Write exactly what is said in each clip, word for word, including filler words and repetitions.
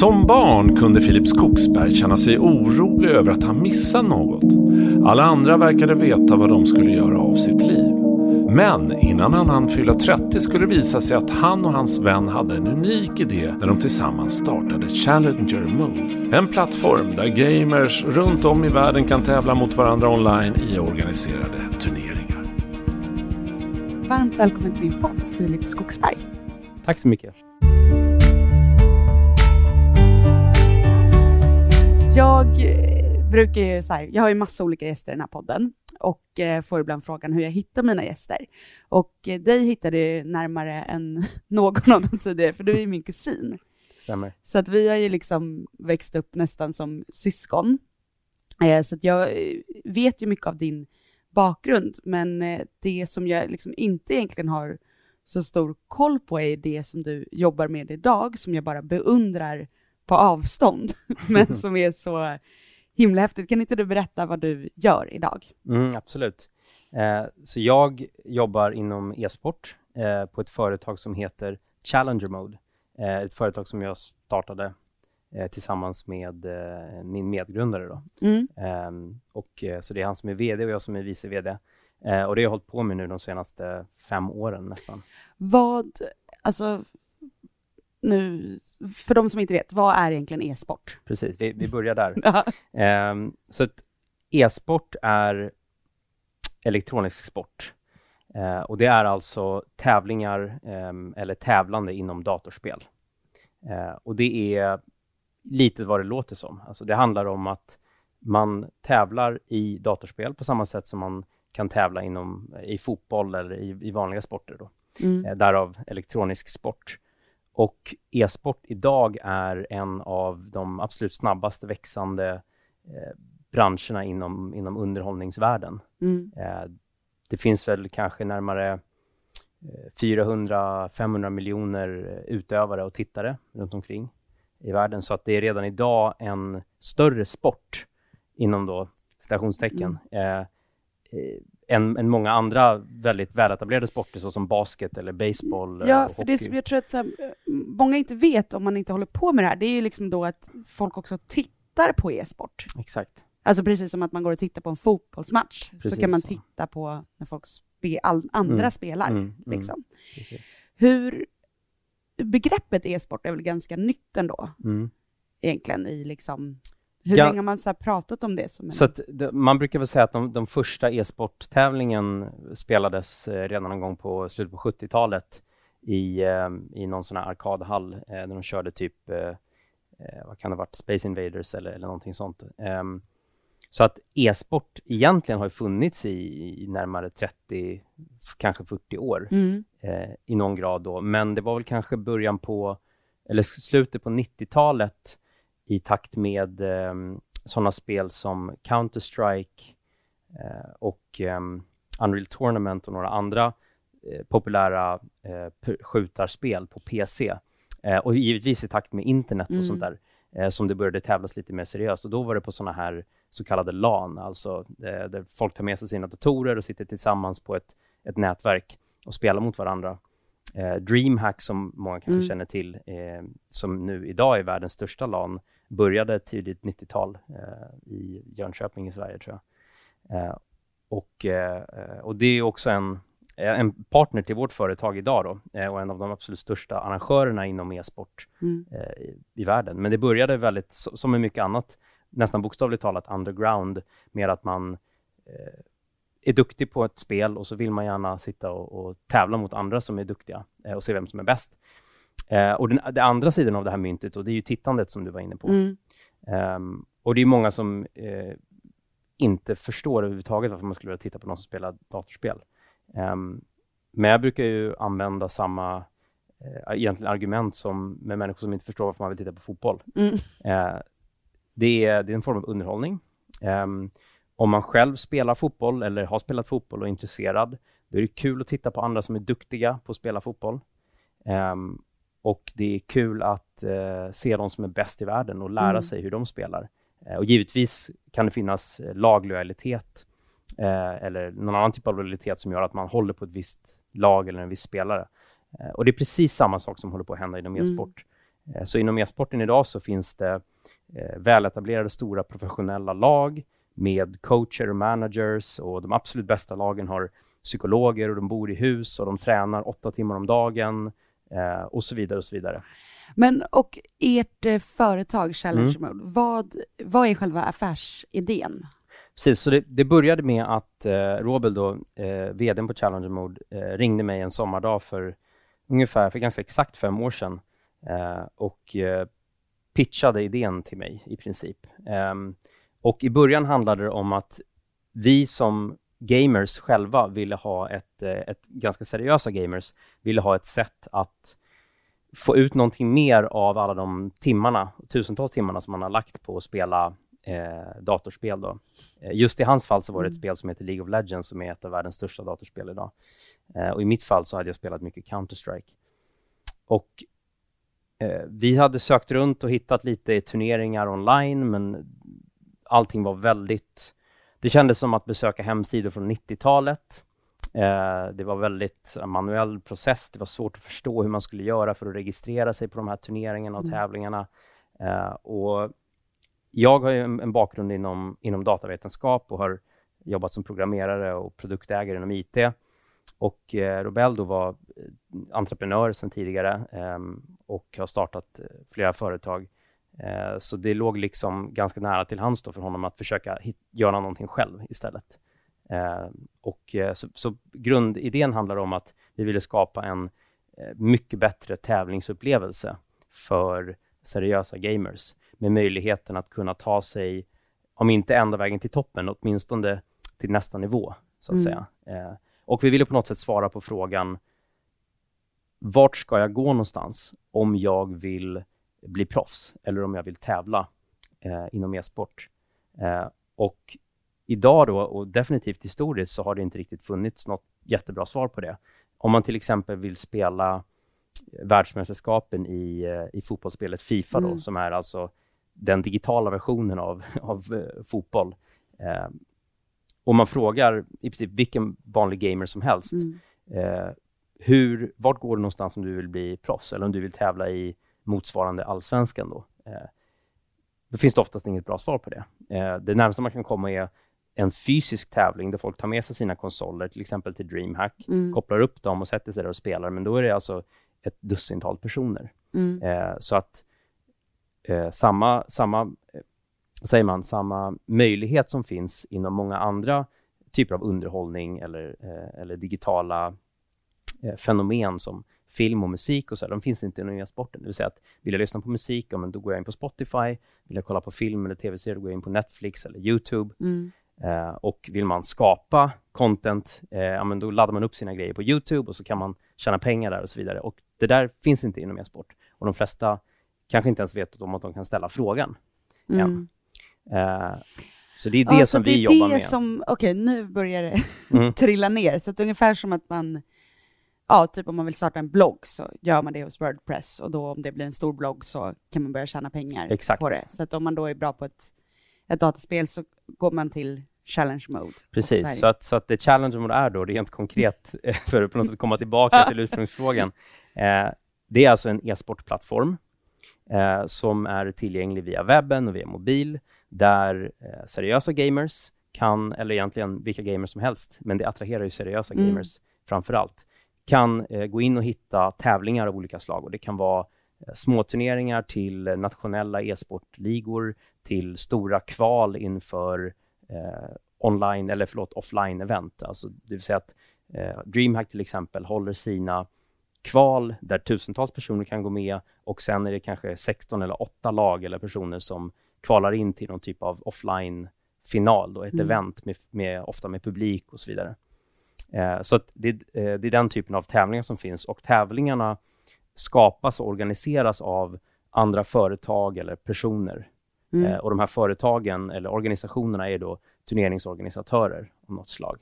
Som barn kunde Philip Skogsberg känna sig orolig över att han missade något. Alla andra verkade veta vad de skulle göra av sitt liv. Men innan han hann fylla trettio skulle det visa sig att han och hans vän hade en unik idé när de tillsammans startade Challengermode. En plattform där gamers runt om i världen kan tävla mot varandra online i organiserade turneringar. Varmt välkommen till min podd, Philip Skogsberg. Tack så mycket. Jag brukar ju så här, jag har ju massa olika gäster i den här podden och eh, får ibland frågan hur jag hittar mina gäster. Och eh, dig hittade ju närmare än någon annan tidigare, för du är ju min kusin. Stämmer. Så att vi har ju liksom växt upp nästan som syskon. Eh, så att jag vet ju mycket av din bakgrund, men eh, det som jag liksom inte egentligen har så stor koll på är det som du jobbar med idag, som jag bara beundrar på avstånd, men som är så himla häftigt. Kan inte du berätta vad du gör idag? Mm, absolut. Eh, så jag jobbar inom e-sport eh, på ett företag som heter Challengermode. Eh, ett företag som jag startade eh, tillsammans med eh, min medgrundare. Då. Mm. Eh, och, så det är han som är vd och jag som är vice vd. Eh, och det har jag hållit på med nu de senaste fem åren nästan. Vad, alltså... Nu, för de som inte vet, vad är egentligen e-sport? Precis, vi, vi börjar där. um, så att e-sport är elektronisk sport. Uh, och det är alltså tävlingar um, eller tävlande inom datorspel. Uh, och det är lite vad det låter som. Alltså det handlar om att man tävlar i datorspel på samma sätt som man kan tävla inom, i fotboll eller i, i vanliga sporter. Då. Mm. Uh, därav elektronisk sport. Och e-sport idag är en av de absolut snabbast växande eh, branscherna inom, inom underhållningsvärlden. Mm. Eh, det finns väl kanske närmare eh, fyrahundra till femhundra miljoner utövare och tittare runt omkring i världen. Så att det är redan idag en större sport inom då citationstecken. Mm. Eh, eh, En, en många andra väldigt väletablerade sporter såsom basket eller baseball. Ja, för det som jag tror att så här, många inte vet om man inte håller på med det här, det är ju liksom då att folk också tittar på e-sport. Exakt. Alltså precis som att man går och tittar på en fotbollsmatch, precis, så kan man så. titta på när folk spe, all, andra mm. spelar. Mm. Liksom. Mm. Hur begreppet e-sport är väl ganska nytt ändå mm. egentligen i liksom... Hur ja, länge har man så här pratat om det? Som en... så att det, man brukar väl säga att de, de första e-sporttävlingen spelades eh, redan en gång på slutet på sjuttiotalet i, eh, i någon sån här arkadhall eh, där de körde typ, eh, vad kan det ha varit, Space Invaders eller, eller någonting sånt. Eh, så att e-sport egentligen har funnits i, i närmare trettio, kanske fyrtio år mm. eh, i någon grad då. Men det var väl kanske början på, eller slutet på nittiotalet i takt med eh, sådana spel som Counter-Strike eh, och eh, Unreal Tournament och några andra eh, populära eh, p- skjutarspel på P C. Eh, och givetvis i takt med internet och mm. sånt där eh, som det började tävlas lite mer seriöst. Och då var det på sådana här så kallade LAN, alltså eh, där folk tar med sig sina datorer och sitter tillsammans på ett, ett nätverk och spelar mot varandra. eh, Dreamhack som många kanske mm. känner till, eh, som nu idag är världens största LAN, började tidigt nittiotal eh, i Jönköping i Sverige, tror jag. Eh, och, eh, och det är också en, en partner till vårt företag idag då, eh, och en av de absolut största arrangörerna inom e-sport mm. eh, i, i världen. Men det började väldigt, som med mycket annat, nästan bokstavligt talat underground, med att man eh, är duktig på ett spel och så vill man gärna sitta och, och tävla mot andra som är duktiga eh, och se vem som är bäst. Eh, och den, den andra sidan av det här myntet, och det är ju tittandet som du var inne på. Mm. Um, och det är många som eh, inte förstår överhuvudtaget varför man skulle vilja titta på någon som spelar datorspel. Um, men jag brukar ju använda samma eh, egentligen argument som med människor som inte förstår varför man vill titta på fotboll. Mm. Eh, det, är, det är en form av underhållning. Um, Om man själv spelar fotboll eller har spelat fotboll och är intresserad, då är det kul att titta på andra som är duktiga på att spela fotboll. Um, och det är kul att uh, se de som är bäst i världen och lära mm. sig hur de spelar. Uh, och givetvis kan det finnas laglojalitet uh, eller någon annan typ av lojalitet som gör att man håller på ett visst lag eller en viss spelare. Uh, och det är precis samma sak som håller på att hända inom e-sport. Mm. Uh, så inom e-sporten idag så finns det uh, väletablerade stora professionella lag med coacher och managers, och de absolut bästa lagen har psykologer och de bor i hus och de tränar åtta timmar om dagen eh, och så vidare och så vidare. Men och ert eh, företag Challengermode, mm. vad, vad är själva affärsidén? Precis, så det, det började med att eh, Robel då, eh, vdn på Challengermode, eh, ringde mig en sommardag för ungefär, för ganska exakt fem år sedan eh, och eh, pitchade idén till mig i princip. Eh, Och i början handlade det om att vi som gamers själva ville ha ett, ett ganska seriösa gamers, ville ha ett sätt att få ut någonting mer av alla de timmarna, tusentals timmarna som man har lagt på att spela eh, datorspel då. Just i hans fall så var det ett mm. spel som heter League of Legends, som är ett av världens största datorspel idag. Eh, och i mitt fall så hade jag spelat mycket Counter-Strike. Och eh, vi hade sökt runt och hittat lite turneringar online, men allting var väldigt... Det kändes som att besöka hemsidor från nittiotalet. Eh, det var väldigt manuell process. Det var svårt att förstå hur man skulle göra för att registrera sig på de här turneringarna och mm. tävlingarna. Eh, och jag har ju en, en bakgrund inom, inom datavetenskap och har jobbat som programmerare och produktägare inom I T. Och eh, Robel då var entreprenör sedan tidigare eh, och har startat flera företag. Så det låg liksom ganska nära till hands då för honom att försöka hit- göra någonting själv istället. Eh, och så, så grundidén handlar om att vi ville skapa en mycket bättre tävlingsupplevelse för seriösa gamers, med möjligheten att kunna ta sig, om inte ända vägen till toppen, åtminstone till nästa nivå, så att mm. säga. Eh, och vi ville på något sätt svara på frågan, vart ska jag gå någonstans om jag vill bli proffs eller om jag vill tävla eh, inom e-sport. Eh, och idag då, och definitivt historiskt, så har det inte riktigt funnits något jättebra svar på det. Om man till exempel vill spela världsmästerskapen i, eh, i fotbollsspelet FIFA då, mm. som är alltså den digitala versionen av, av eh, fotboll. Eh, och man frågar i princip vilken vanlig gamer som helst. Mm. Eh, hur, vart går det någonstans om du vill bli proffs eller om du vill tävla i motsvarande allsvenskan då. Eh, då finns det oftast inget bra svar på det. Eh, det närmaste man kan komma är en fysisk tävling där folk tar med sig sina konsoler, till exempel till Dreamhack, mm. kopplar upp dem och sätter sig där och spelar, men då är det alltså ett dussintal personer. Mm. Eh, så att eh, samma, samma, säger man, samma möjlighet som finns inom många andra typer av underhållning eller, eh, eller digitala eh, fenomen som film och musik och så, de finns inte inom e-sporten. Det vill säga att vill jag lyssna på musik, ja, men då går jag in på Spotify. Vill jag kolla på film eller tv-serier, då går jag in på Netflix eller YouTube. Mm. Eh, och vill man skapa content, eh, ja, men då laddar man upp sina grejer på YouTube och så kan man tjäna pengar där och så vidare. Och det där finns inte inom e-sport. Och de flesta kanske inte ens vet om att de kan ställa frågan. Mm. Eh, så det är det ja, som det vi jobbar med. Som, okej, okay, nu börjar det mm. trilla ner. Så att ungefär som att man... Ja, typ om man vill starta en blogg så gör man det hos WordPress. Och då om det blir en stor blogg så kan man börja tjäna pengar Exakt. På det. Så att om man då är bra på ett, ett dataspel så går man till challenge mode. Precis, så, så att, så att det challenge mode är då rent konkret för att på något sätt komma tillbaka till ursprungsfrågan. Eh, det är alltså en e-sportplattform eh, som är tillgänglig via webben och via mobil, där eh, seriösa gamers kan, eller egentligen vilka gamers som helst, men det attraherar ju seriösa mm. gamers framförallt, kan eh, gå in och hitta tävlingar av olika slag. Och det kan vara eh, små turneringar till nationella e-sportligor, till stora kval inför eh, online, eller förlåt, offline-event. Alltså, det vill säga att eh, Dreamhack till exempel håller sina kval där tusentals personer kan gå med, och sen är det kanske sexton eller åtta lag eller personer som kvalar in till någon typ av offline-final, då, ett mm. event med, med, ofta med publik och så vidare. Eh, så att det, eh, det är den typen av tävlingar som finns, och tävlingarna skapas och organiseras av andra företag eller personer. Mm. Eh, och de här företagen eller organisationerna är då turneringsorganisatörer av något slag.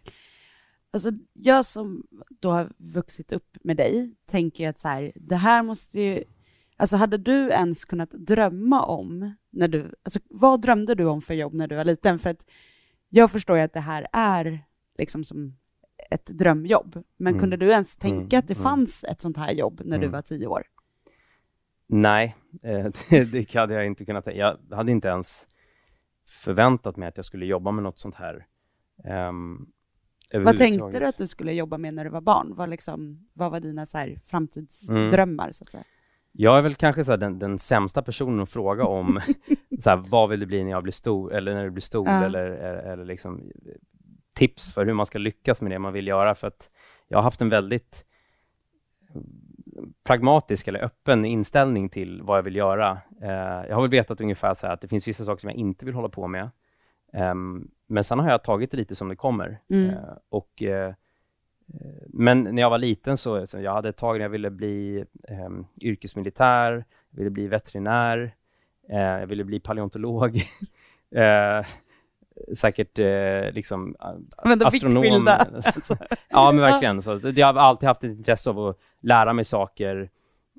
Alltså, jag som då har vuxit upp med dig tänker att så här, det här måste ju... Alltså, hade du ens kunnat drömma om när du... Alltså, vad drömde du om för jobb när du var liten? För att jag förstår ju att det här är liksom som ett drömjobb. Men mm. kunde du ens tänka mm. att det fanns ett sånt här jobb när mm. du var tio år? Nej, eh, det, det hade jag inte kunnat. Jag hade inte ens förväntat mig att jag skulle jobba med något sånt här. Um, Vad tänkte du att du skulle jobba med när du var barn? Vad, liksom, vad var dina så här framtidsdrömmar? Mm. Så att säga? Jag är väl kanske så här, den, den sämsta personen att fråga om så här, vad vill du bli när jag blir stor, eller när du blir stor, uh. eller, eller liksom tips för hur man ska lyckas med det man vill göra. För att jag har haft en väldigt pragmatisk eller öppen inställning till vad jag vill göra. Uh, jag har väl vetat ungefär så här, att det finns vissa saker som jag inte vill hålla på med. Um, men sen har jag tagit det lite som det kommer. Mm. Uh, och, uh, men när jag var liten så, så jag hade ett tag när jag ville bli um, yrkesmilitär, jag ville bli veterinär, uh, jag ville bli paleontolog, uh, säkert uh, liksom uh, men astronom. Ja, men verkligen. Så, jag har alltid haft ett intresse av att lära mig saker.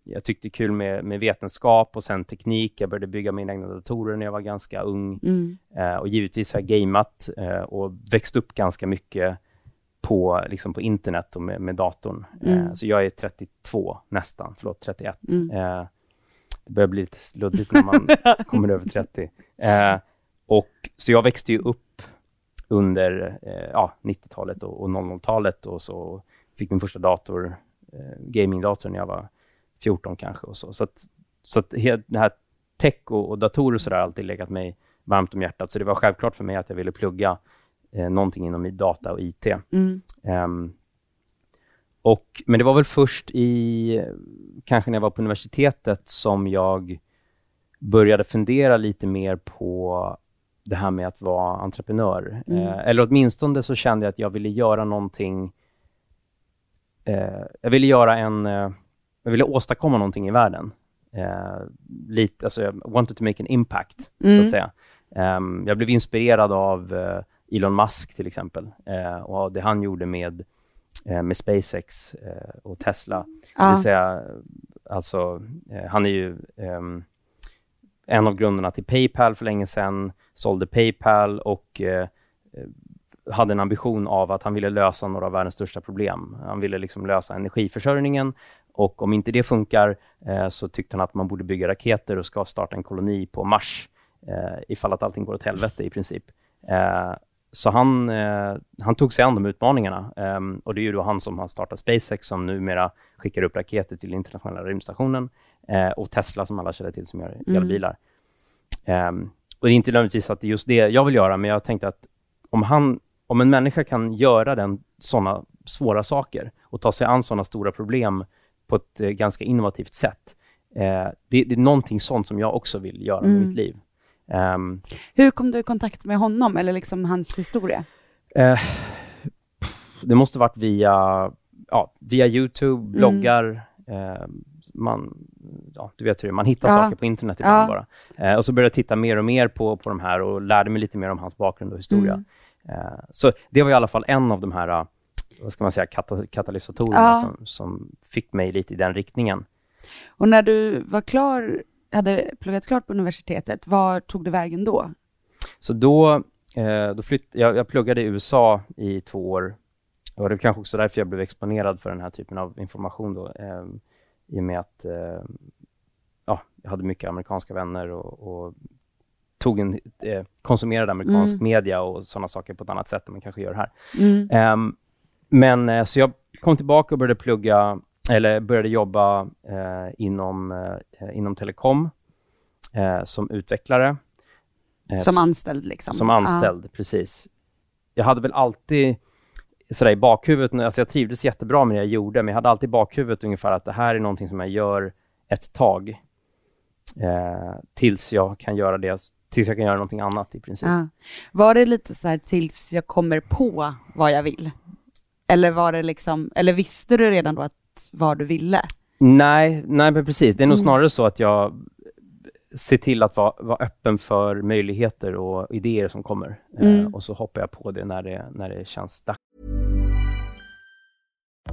Jag tyckte det var kul med, med vetenskap och sen teknik. Jag började bygga mina egna datorer när jag var ganska ung. Mm. Eh, och givetvis har jag gameat eh, och växt upp ganska mycket på, liksom på internet och med, med datorn. Mm. Eh, så jag är trettiotvå nästan, förlåt trettioett. Mm. Eh, det börjar bli lite luddigt när man kommer över trettio. Eh, och, så jag växte ju upp under eh, ja, nittiotalet och, och noll noll-talet. Och så fick min första dator, eh, gamingdator, när jag var fjorton kanske och så. Så att, så att det här tech och, och datorer och sådär har alltid legat mig varmt om hjärtat. Så det var självklart för mig att jag ville plugga eh, någonting inom data och I T. Mm. Um, och, men det var väl först i, kanske när jag var på universitetet, som jag började fundera lite mer på det här med att vara entreprenör. Mm. Eh, eller åtminstone så kände jag att jag ville göra någonting. Eh, jag ville göra en... Eh, Jag ville åstadkomma någonting i världen. Eh, lite, alltså, jag wanted to make an impact, mm. så att säga. Um, jag blev inspirerad av uh, Elon Musk till exempel. Uh, och det han gjorde med, uh, med SpaceX uh, och Tesla. Ah. Det vill säga, alltså, uh, han är ju um, en av grunderna till PayPal för länge sedan. Sålde PayPal och uh, hade en ambition av att han ville lösa några av världens största problem. Han ville liksom lösa energiförsörjningen. Och om inte det funkar eh, så tyckte han att man borde bygga raketer och ska starta en koloni på Mars eh, ifall att allting går åt helvete i princip. Eh, så han, eh, han tog sig an de utmaningarna. Eh, och det är ju då han som har startat SpaceX, som numera skickar upp raketer till internationella rymdstationen. Eh, och Tesla, som alla känner till, som gör mm. elbilar. Eh, och det är inte nödvändigtvis att det är just det jag vill göra, men jag tänkte att om, han, om en människa kan göra den sådana svåra saker och ta sig an sådana stora problem på ett eh, ganska innovativt sätt. Eh, det, det är någonting sånt som jag också vill göra mm. med mitt liv. Um, Hur kom du i kontakt med honom, eller liksom hans historia? Eh, det måste varit via, ja, via YouTube, bloggar. Mm. Eh, man, ja, du vet hur man hittar ja. saker på internet ibland ja. bara. Eh, och så började jag titta mer och mer på, på de här och lärde mig lite mer om hans bakgrund och historia. Mm. Eh, så det var i alla fall en av de här, vad ska man säga, kata- katalysatorerna ja. som, som fick mig lite i den riktningen. Och när du var klar, hade pluggat klart på universitetet, var tog du vägen då? Så då eh, då flytt, jag, jag pluggade i U S A i två år. Och det var kanske också därför jag blev exponerad för den här typen av information då. Eh, I och med att eh, ja, jag hade mycket amerikanska vänner och, och tog en, eh, konsumerade amerikansk mm. media och sådana saker på ett annat sätt än man kanske gör här. Mm. Eh, men eh, så jag kom tillbaka och började plugga eller började jobba eh, inom, eh, inom telekom eh, som utvecklare. Eh, som anställd liksom. Som anställd, ah. precis. Jag hade väl alltid sådär i bakhuvudet, alltså jag trivdes jättebra med det jag gjorde, men jag hade alltid i bakhuvudet ungefär att det här är någonting som jag gör ett tag eh, tills jag kan göra det, tills jag kan göra någonting annat i princip. Ah. Var det lite så här tills jag kommer på vad jag vill? Eller var det liksom, eller visste du redan då att vad du ville? Nej, nej men precis. Det är nog snarare så att jag ser till att vara, vara öppen för möjligheter och idéer som kommer. Mm. Eh, och så hoppar jag på det när det, när det känns dags.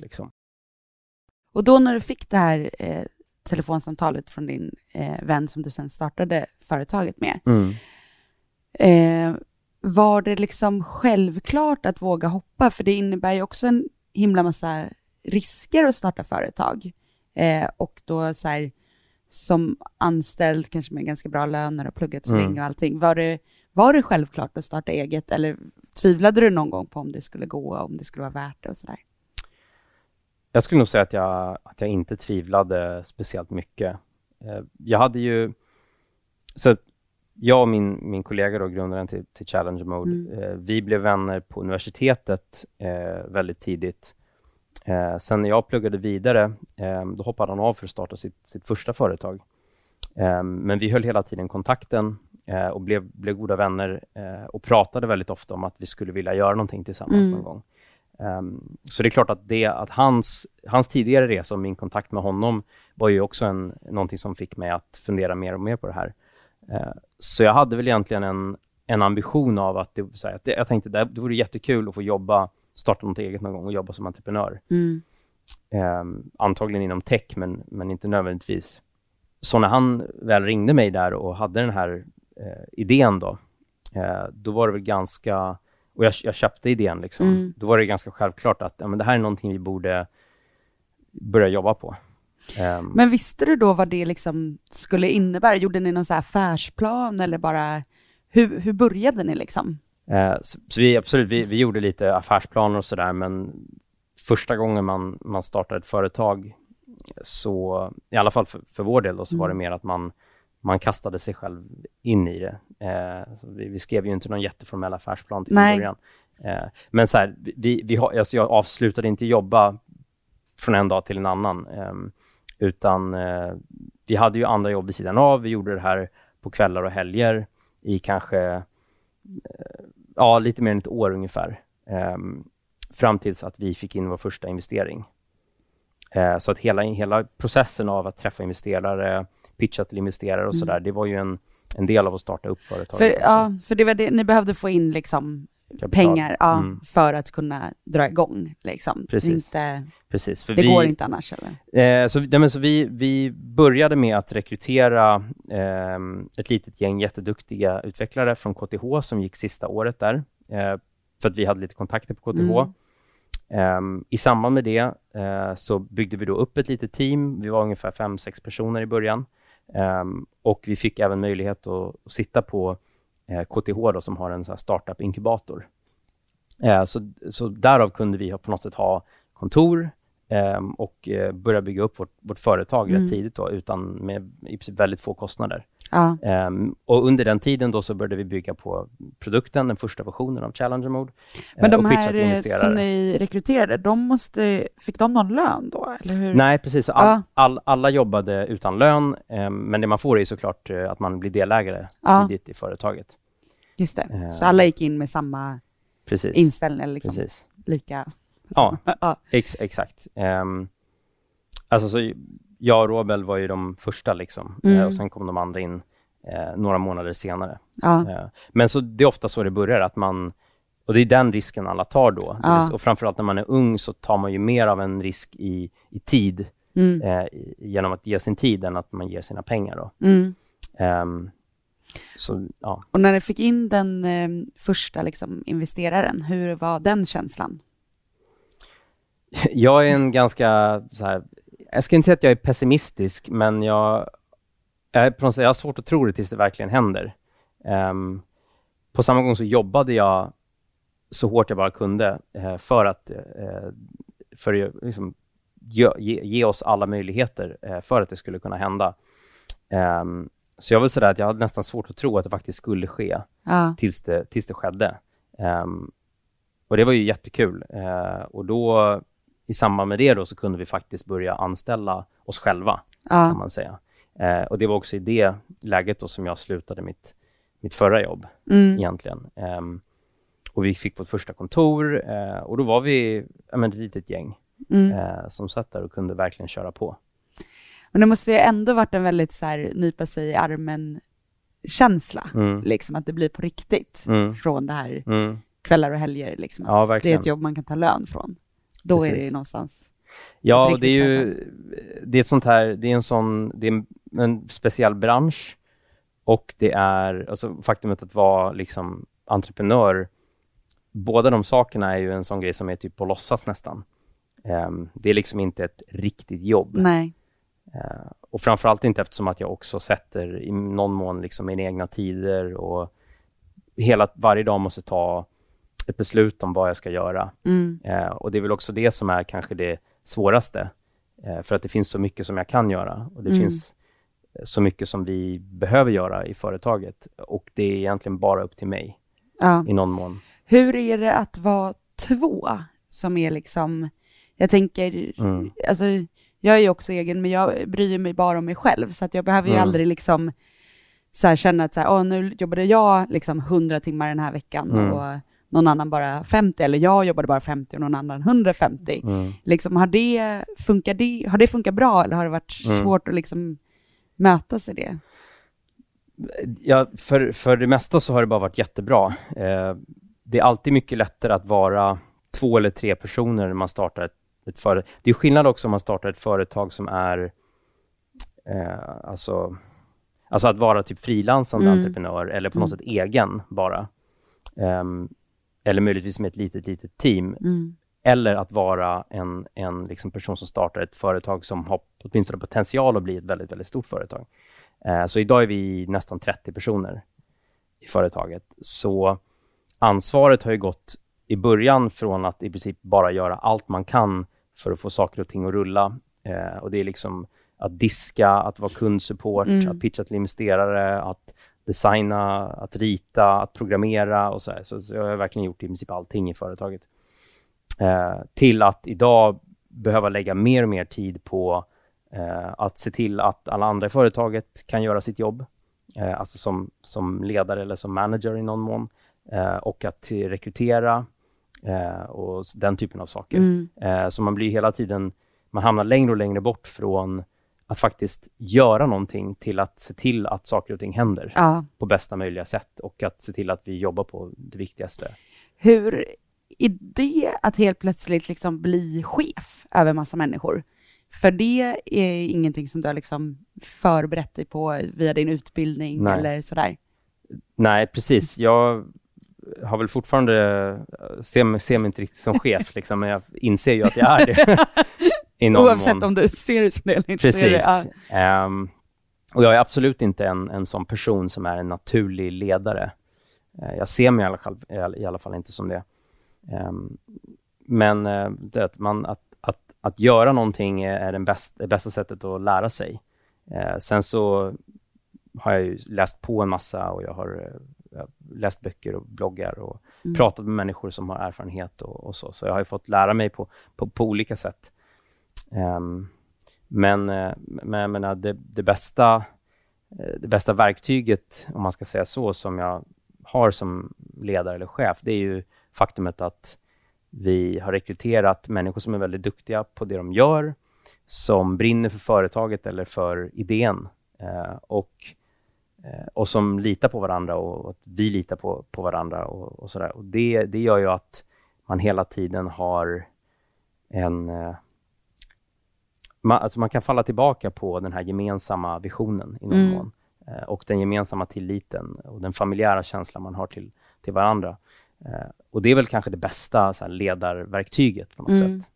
Liksom. Och då när du fick det här eh, telefonsamtalet från din eh, vän som du sen startade företaget med. Mm. Eh, var det liksom självklart att våga hoppa? För det innebär ju också en himla massa risker att starta företag. Eh, och då så här, som anställd kanske med ganska bra löner och pluggat så mm. länge och allting. Var det, var det självklart att starta eget? Eller tvivlade du någon gång på om det skulle gå, om det skulle vara värt det och sådär? Jag skulle nog säga att jag, att jag inte tvivlade speciellt mycket. Jag hade ju... Så jag och min, min kollega då, grundaren till, till Challengermode, mm. vi blev vänner på universitetet eh, väldigt tidigt. Eh, sen när jag pluggade vidare, eh, då hoppade han av för att starta sitt, sitt första företag. Eh, men vi höll hela tiden kontakten eh, och blev, blev goda vänner eh, och pratade väldigt ofta om att vi skulle vilja göra någonting tillsammans mm. någon gång. Um, så det är klart att, det, att hans, hans tidigare resa och min kontakt med honom var ju också en, någonting som fick mig att fundera mer och mer på det här. Uh, så jag hade väl egentligen en, en ambition av att, det, så här, att det, jag tänkte det, det vore jättekul att få jobba, starta något eget någon gång och jobba som entreprenör. Mm. Um, antagligen inom tech men, men inte nödvändigtvis. Så när han väl ringde mig där och hade den här eh, idén då, eh, då var det väl ganska, och jag, jag köpte idén liksom, mm. då var det ganska självklart att ja, men det här är någonting vi borde börja jobba på. Um, men visste du då vad det liksom skulle innebära? Gjorde ni någon så här affärsplan eller bara, hur, hur började ni liksom? Eh, så, så vi absolut, vi, vi gjorde lite affärsplaner och sådär, men första gången man, man startade ett företag så, i alla fall för, för vår del då, så mm. var det mer att man, man kastade sig själv in i det. Eh, så vi, vi skrev ju inte någon jätteformell affärsplan till början. Eh, men så här, vi, vi, alltså jag avslutade inte jobba från en dag till en annan. Eh, utan eh, vi hade ju andra jobb i sidan av. Vi gjorde det här på kvällar och helger i kanske eh, ja, lite mer än ett år ungefär. Eh, fram tills att vi fick in vår första investering. Eh, så att hela, hela processen av att träffa investerare, pitcha till investerare och sådär, mm. det var ju en, en del av att starta upp företaget. För, ja, för det var det, ni behövde få in liksom kapital. pengar ja, mm. för att kunna dra igång. Liksom. Precis. Inte, Precis. För det vi, går inte annars. Eller? Eh, så, nej, men så vi, vi började med att rekrytera eh, ett litet gäng jätteduktiga utvecklare från K T H som gick sista året där. Eh, för att vi hade lite kontakter på K T H. Mm. Um, I samband med det uh, så byggde vi då upp ett litet team. Vi var ungefär fem, sex personer i början. Um, och vi fick även möjlighet att, att sitta på uh, K T H då, som har en så här startup-inkubator. Uh, så, så därav kunde vi på något sätt ha kontor um, och uh, börja bygga upp vårt, vårt företag mm. rätt tidigt då, utan med i princip väldigt få kostnader. Ah. Um, och under den tiden då så började vi bygga på produkten, den första versionen av Challengermode. Men de här som ni rekryterade, de måste, fick de någon lön då? Eller hur? Nej, precis. All, ah. all, alla jobbade utan lön, um, men det man får är såklart uh, att man blir delägare ah. tidigt i företaget. Just det, uh, så alla gick in med samma precis. inställning eller liksom precis. lika? Ja, ah. ex, exakt. Um, alltså så... Jag och Robel var ju de första liksom. Mm. Eh, och sen kom de andra in eh, några månader senare. Ja. Eh, men så det är ofta så det börjar att man, och det är den risken alla tar då. Ja. Och framförallt när man är ung så tar man ju mer av en risk i, i tid. Mm. Eh, genom att ge sin tid än att man ger sina pengar då. Mm. Eh, så, ja. Och när du fick in den eh, första liksom, investeraren, hur var den känslan? Jag är en ganska så här, jag ska inte säga att jag är pessimistisk, men jag, jag, jag har svårt att tro det tills det verkligen händer. Um, på samma gång så jobbade jag så hårt jag bara kunde uh, för att uh, för, liksom, ge, ge oss alla möjligheter uh, för att det skulle kunna hända. Um, så jag vill säga att jag hade nästan svårt att tro att det faktiskt skulle ske ja. tills, det, tills det skedde. Um, och det var ju jättekul. Uh, och då... I samband med det då så kunde vi faktiskt börja anställa oss själva, ja. kan man säga. Eh, och det var också i det läget då som jag slutade mitt, mitt förra jobb mm. egentligen. Eh, och vi fick vårt första kontor eh, och då var vi ja, men, ett litet gäng mm. eh, som satt där och kunde verkligen köra på. Men det måste ju ändå varit en väldigt så här, nypa sig i armen-känsla. Mm. Liksom att det blir på riktigt mm. från det här mm. kvällar och helger. Liksom, att ja, det är ett jobb man kan ta lön från. Då Precis. är det ju någonstans. Ja, det är ju det är ett sånt här, det är en sån det är en, en speciell bransch och det är alltså faktumet att vara liksom entreprenör. Båda de sakerna är ju en sån grej som är typ på låtsas nästan. Um, det är liksom inte ett riktigt jobb. Nej. Uh, och framförallt inte eftersom att jag också sätter i någon mån liksom mina egna tider och hela varje dag måste ta ett beslut om vad jag ska göra. Mm. Eh, och det är väl också det som är kanske det svåraste. Eh, för att det finns så mycket som jag kan göra. Och det mm. finns så mycket som vi behöver göra i företaget. Och det är egentligen bara upp till mig. Ja. I någon mån. Hur är det att vara två? Som är liksom... Jag tänker... Mm. Alltså, jag är ju också egen, men jag bryr mig bara om mig själv. Så att jag behöver ju mm. aldrig liksom så här, känna att så här, oh, nu jobbade jag liksom hundra timmar den här veckan. Mm. Och... någon annan bara femtio, eller jag jobbade bara femtio och någon annan hundrafemtio. Mm. Liksom, har det funkat det, har det funkat bra eller har det varit mm. svårt att liksom möta sig det? Ja, för, för det mesta så har det bara varit jättebra. Eh, det är alltid mycket lättare att vara två eller tre personer när man startar ett, ett företag. Det är skillnad också om man startar ett företag som är eh, alltså, alltså att vara typ frilansande mm. entreprenör eller på något mm. sätt egen bara. Um, eller möjligtvis med ett litet, litet team. Mm. Eller att vara en, en liksom person som startar ett företag som har åtminstone potential att bli ett väldigt, väldigt stort företag. Eh, så idag är vi nästan trettio personer i företaget. Så ansvaret har ju gått i början från att i princip bara göra allt man kan för att få saker och ting att rulla. Eh, och det är liksom att diska, att vara kundsupport, mm. att pitcha till investerare, att designa, att rita, att programmera och så här. Så, så jag har verkligen gjort i princip allting i företaget. Eh, till att idag behöva lägga mer och mer tid på eh, att se till att alla andra i företaget kan göra sitt jobb. Eh, alltså som, som ledare eller som manager i någon mån. Eh, och att rekrytera eh, och den typen av saker. Mm. Eh, så man blir hela tiden, man hamnar längre och längre bort från att faktiskt göra någonting till att se till att saker och ting händer ja. På bästa möjliga sätt. Och att se till att vi jobbar på det viktigaste. Hur är det att helt plötsligt liksom bli chef över massa människor? För det är ingenting som du har liksom förberett dig på via din utbildning Nej. Eller sådär. Nej, precis. Jag har väl fortfarande ser mig, ser mig inte riktigt som chef. Liksom, men jag inser ju att jag är det. Oavsett mån. Om du ser det som det eller inte. Precis. Ser det. Ja. Um, och jag är absolut inte en, en sån person som är en naturlig ledare. Uh, jag ser mig i alla fall, i alla fall inte som det. Um, men uh, det att, man, att, att, att göra någonting är den bäst, det bästa sättet att lära sig. Uh, sen så har jag ju läst på en massa och jag har jag läst böcker och bloggar och mm. pratat med människor som har erfarenhet och, och så. Så jag har ju fått lära mig på, på, på olika sätt. Um, men, men jag menar, det, det, bästa, det bästa verktyget, om man ska säga så, som jag har som ledare eller chef, det är ju faktumet att vi har rekryterat människor som är väldigt duktiga på det de gör, som brinner för företaget eller för idén eh, och, eh, och som litar på varandra och, och att vi litar på, på varandra och, och sådär. Och det, det gör ju att man hela tiden har en... Eh, Man, alltså man kan falla tillbaka på den här gemensamma visionen i någon mm. mån. Eh, och den gemensamma tilliten och den familjära känslan man har till, till varandra. Eh, och det är väl kanske det bästa så här, ledarverktyget på något mm. sätt.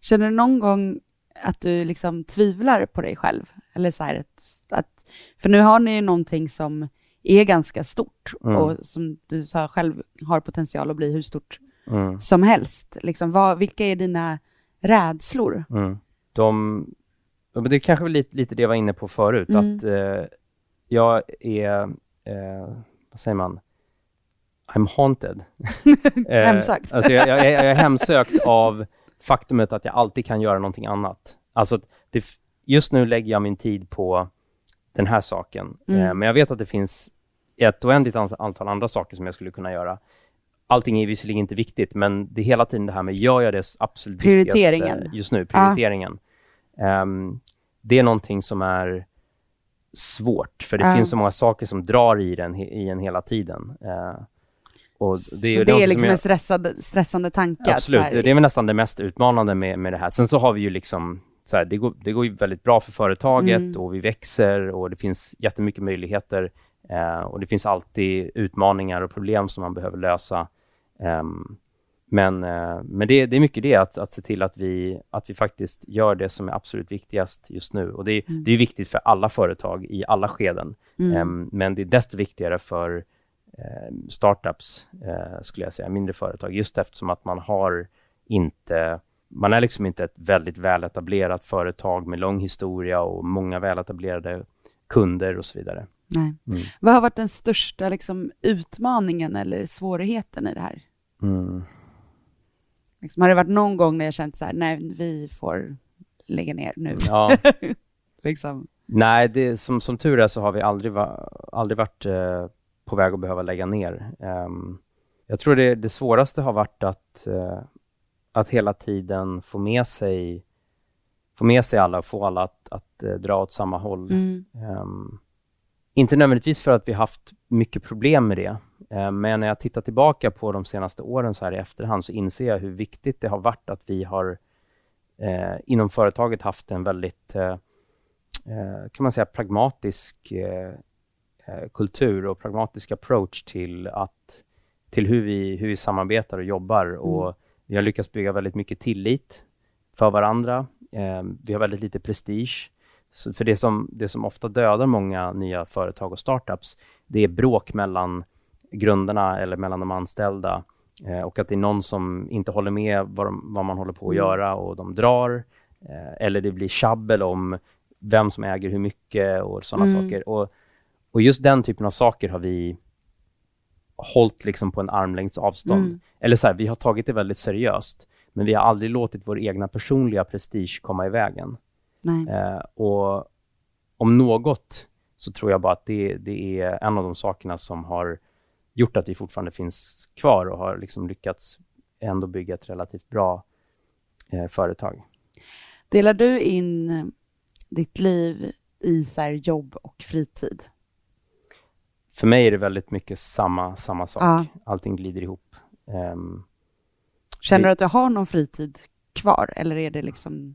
Känner du någon gång att du liksom tvivlar på dig själv? Eller så här att, att, för nu har ni ju någonting som är ganska stort. Mm. Och som du sa själv har potential att bli hur stort mm. som helst. Liksom, vad, vilka är dina rädslor? Mm. De, det är kanske lite, lite det jag var inne på förut. Mm. Att eh, jag är, eh, vad säger man? I'm haunted. eh, hemsökt. Alltså jag, jag, jag är hemsökt av faktumet att jag alltid kan göra någonting annat. Alltså det, just nu lägger jag min tid på den här saken. Mm. Eh, men jag vet att det finns ett oändligt antal, antal andra saker som jag skulle kunna göra. Allting är visserligen inte viktigt, men det är hela tiden det här med gör jag det absolut viktigaste just nu, prioriteringen. Ah. Um, det är någonting som är svårt, för det ah. finns så många saker som drar i den i en hela tiden. Uh, och det, det är, det är liksom jag, en stressad, stressande tanke. Absolut, det är nästan det mest utmanande med, med det här. Sen så har vi ju liksom, så här, det, går, det går ju väldigt bra för företaget mm. och vi växer och det finns jättemycket möjligheter. Uh, och det finns alltid utmaningar och problem som man behöver lösa. Um, men uh, men det, det är mycket det att, att se till att vi, att vi faktiskt gör det som är absolut viktigast just nu. Och det är, mm. det är viktigt för alla företag i alla skeden. Mm. Um, men det är desto viktigare för uh, startups, uh, skulle jag säga, mindre företag. Just eftersom att man har inte... Man är liksom inte ett väldigt väletablerat företag med lång historia och många väletablerade kunder och så vidare. Nej. Mm. Vad har varit den största liksom, utmaningen eller svårigheten i det här? Mm. Liksom, har det varit någon gång när jag känt så här, nej, vi får lägga ner nu? Ja. liksom. Nej, det, som, som tur är så har vi aldrig, va, aldrig varit eh, på väg att behöva lägga ner. Um, jag tror det, det svåraste har varit att, eh, att hela tiden få med sig, få med sig alla och få alla att, att eh, dra åt samma håll. Mm. Um, Inte nödvändigtvis för att vi haft mycket problem med det. Eh, men när jag tittar tillbaka på de senaste åren så här i efterhand så inser jag hur viktigt det har varit att vi har eh, inom företaget haft en väldigt eh, eh, kan man säga pragmatisk eh, kultur och pragmatisk approach till att till hur vi hur vi samarbetar och jobbar, mm. och vi har lyckats bygga väldigt mycket tillit för varandra. Eh, vi har väldigt lite prestige. Så för det som det som ofta dödar många nya företag och startups, det är bråk mellan grundarna eller mellan de anställda, eh, och att det är någon som inte håller med vad, de, vad man håller på att göra och de drar, eh, eller det blir tjabbel om vem som äger hur mycket och sådana mm. saker. Och, och just den typen av saker har vi hållit liksom på en armlängds avstånd. Mm. Eller så här, vi har tagit det väldigt seriöst, men vi har aldrig låtit vår egna personliga prestige komma i vägen. Nej. Eh, och om något så tror jag bara att det, det är en av de sakerna som har gjort att vi fortfarande finns kvar och har liksom lyckats ändå bygga ett relativt bra eh, företag. Delar du in ditt liv i så här jobb och fritid? För mig är det väldigt mycket samma, samma sak. Ja. Allting glider ihop. Um, Känner det... du att du har någon fritid kvar? Eller är det liksom...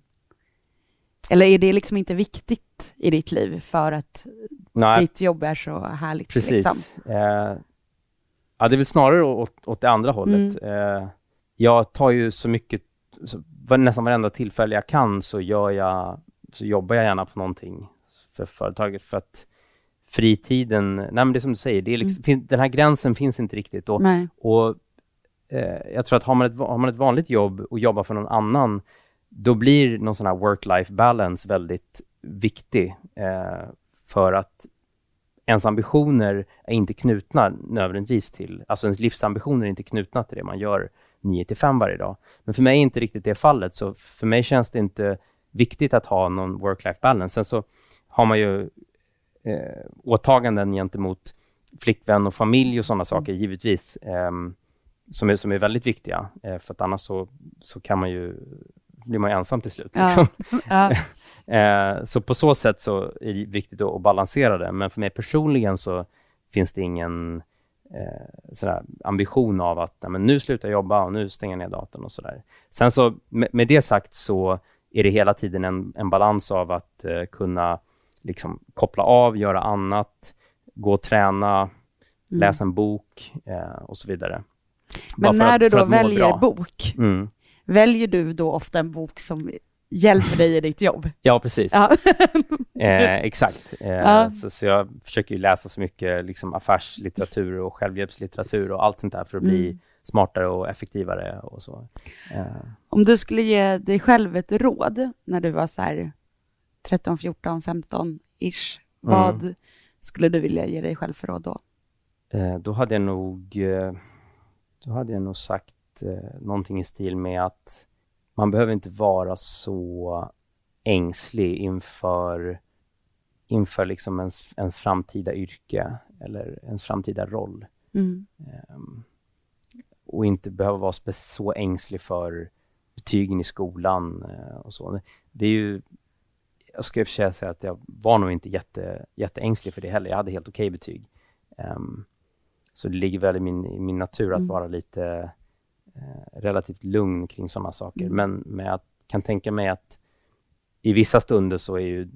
Eller är det liksom inte viktigt i ditt liv för att Nej. ditt jobb är så härligt? Precis. Liksom? Eh, ja, det är väl snarare åt, åt det andra hållet. Mm. Eh, jag tar ju så mycket, så, nästan varenda tillfälle jag kan så, gör jag, så jobbar jag gärna på någonting för företaget. För att fritiden, nej men det som du säger, det är liksom, mm. fin, den här gränsen finns inte riktigt. Och, och eh, jag tror att har man, ett, har man ett vanligt jobb och jobbar för någon annan, då blir någon sån här work-life balance väldigt viktig, eh, för att ens ambitioner är inte knutna nödvändigtvis till, alltså ens livsambitioner är inte knutna till det man gör nio till fem varje dag. Men för mig är inte riktigt det fallet, så för mig känns det inte viktigt att ha någon work-life balance. Sen så har man ju eh, åtaganden gentemot flickvän och familj och sådana saker givetvis, eh, som, är, som är väldigt viktiga, eh, för att annars så, så kan man ju blir man ensam till slut. Liksom. Ja. Ja. Så på så sätt så är det viktigt att balansera det. Men för mig personligen så finns det ingen eh, sådär ambition av att men nu slutar jag jobba och nu stänger jag ner datorn och sådär. Sen så med, med det sagt så är det hela tiden en, en balans av att eh, kunna liksom koppla av, göra annat, gå och träna, mm. läsa en bok eh, och så vidare. Men när att, du då väljer bok... Mm. Väljer du då ofta en bok som hjälper dig i ditt jobb? Ja, precis. Ja. eh, exakt. Eh, ja. så, så jag försöker ju läsa så mycket liksom, affärslitteratur och självhjälpslitteratur och allt sånt där för att mm. bli smartare och effektivare och så. Eh. Om du skulle ge dig själv ett råd när du var så här tretton, fjorton, femton-ish. Vad mm. skulle du vilja ge dig själv för råd då? Eh, då hade jag nog, då hade jag nog sagt någonting i stil med att man behöver inte vara så ängslig inför inför liksom ens, ens framtida yrke eller ens framtida roll. Mm. Um, och inte behöva vara spe- så ängslig för betygen i skolan uh, och så. Det är ju, jag ska i och för sig säga att jag var nog inte jätte, jätteängslig för det heller. Jag hade helt okej betyg. Um, så det ligger väl i min, i min natur att mm. vara lite relativt lugn kring sådana saker. Mm. Men, men jag kan tänka mig att i vissa stunder så är ju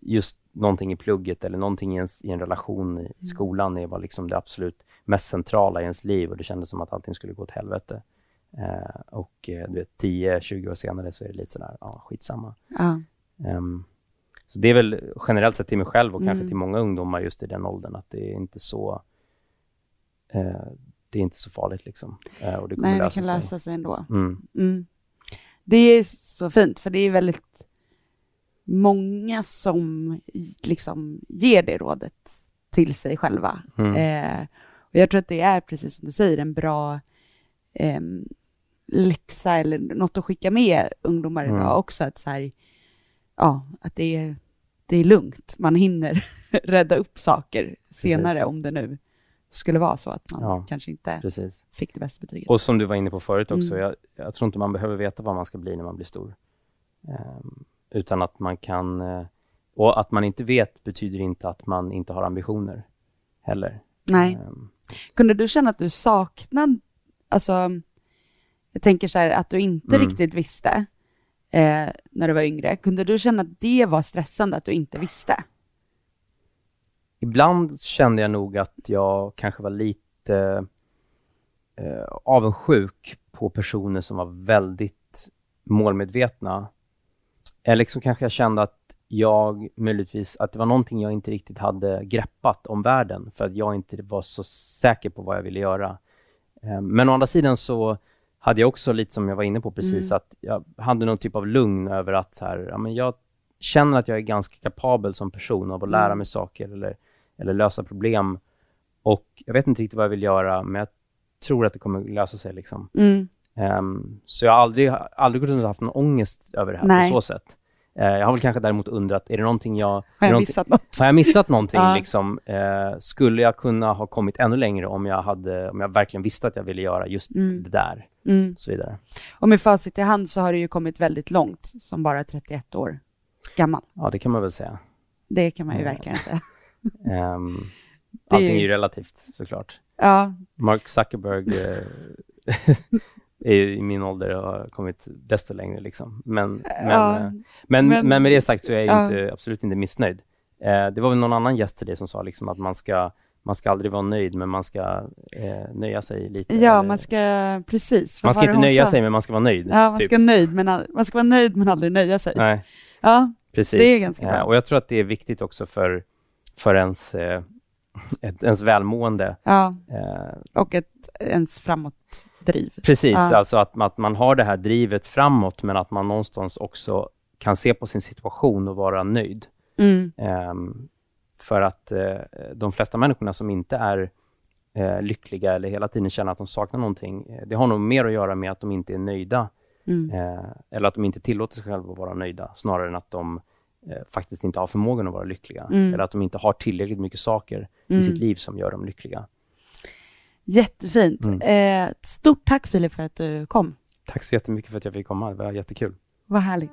just någonting i plugget eller någonting i, ens, i en relation i mm. skolan är var liksom det absolut mest centrala i ens liv, och det kändes som att allting skulle gå åt helvete. Eh, och du vet, tio till tjugo år senare så är det lite sådär, ja, skitsamma. Mm. Um, så det är väl generellt sett till mig själv och mm. kanske till många ungdomar just i den åldern, att det är inte så... Eh, Det är inte så farligt liksom. Och det kommer Nej, lösa det kan sig. lösa sig ändå. Mm. Mm. Det är så fint, för det är väldigt många som liksom ger det rådet till sig själva. Mm. Eh, och jag tror att det är, precis som du säger, en bra eh, läxa eller något att skicka med ungdomar idag mm. också. Att, så här, ja, att det, är, det är lugnt. Man hinner rädda upp saker precis. senare, om det nu skulle vara så att man ja, kanske inte precis. fick det bästa betyget. Och som du var inne på förut också, mm. jag, jag tror inte man behöver veta vad man ska bli när man blir stor. Um, utan att man kan, och att man inte vet betyder inte att man inte har ambitioner heller. Nej. Um, Kunde du känna att du saknade, alltså jag tänker så här, att du inte mm. riktigt visste eh, när du var yngre. Kunde du känna att det var stressande att du inte visste? Ibland kände jag nog att jag kanske var lite eh, avundsjuk på personer som var väldigt målmedvetna. Eller liksom kanske jag kände att jag möjligtvis att det var någonting jag inte riktigt hade greppat om världen för att jag inte var så säker på vad jag ville göra. Men å andra sidan så hade jag också lite som jag var inne på precis mm. att jag hade någon typ av lugn över att så här, ja, men jag känner att jag är ganska kapabel som person av att lära mig saker eller, eller lösa problem. Och jag vet inte riktigt vad jag vill göra, men jag tror att det kommer lösa sig liksom. Mm. Um, så jag har aldrig, aldrig haft någon ångest över det här Nej. På så sätt. Jag har väl kanske däremot undrat, är det någonting jag... Har jag någonting, missat något? Har jag missat någonting? Ja. Liksom, eh, skulle jag kunna ha kommit ännu längre om jag, hade, om jag verkligen visste att jag ville göra just mm. det där? Mm. Och så vidare. Och med facit i hand så har du ju kommit väldigt långt som bara trettioett år gammal. Ja, det kan man väl säga. Det kan man ju mm. verkligen säga. um, allting är ju relativt, såklart. Ja. Mark Zuckerberg... Eh, i min ålder har kommit desto längre liksom. Men, men, ja, men, men, men med det sagt så är jag ja. inte, absolut inte missnöjd. Eh, det var väl någon annan gäst till det som sa liksom att man ska, man ska aldrig vara nöjd men man ska eh, nöja sig lite. Ja, eller, man ska precis. Man ska inte nöja sa? sig men man ska vara nöjd. Ja, man, typ. ska nöjd, men, man ska vara nöjd men aldrig nöja sig. Nej. Ja, precis. Det är ganska bra. Eh, och jag tror att det är viktigt också för, för ens, eh, ett, ens välmående. Ja, eh, och ett, ens framåt. Driv. Precis, ja. Alltså att, att man har det här drivet framåt men att man någonstans också kan se på sin situation och vara nöjd. Mm. Um, för att uh, de flesta människorna som inte är uh, lyckliga eller hela tiden känner att de saknar någonting, det har nog mer att göra med att de inte är nöjda. Mm. Uh, eller att de inte tillåter sig själva att vara nöjda snarare än att de uh, faktiskt inte har förmågan att vara lyckliga. Mm. Eller att de inte har tillräckligt mycket saker mm. i sitt liv som gör dem lyckliga. Jättefint. Mm. Eh, stort tack Philip för att du kom. Tack så jättemycket för att jag fick komma. Det var jättekul. Vad härligt.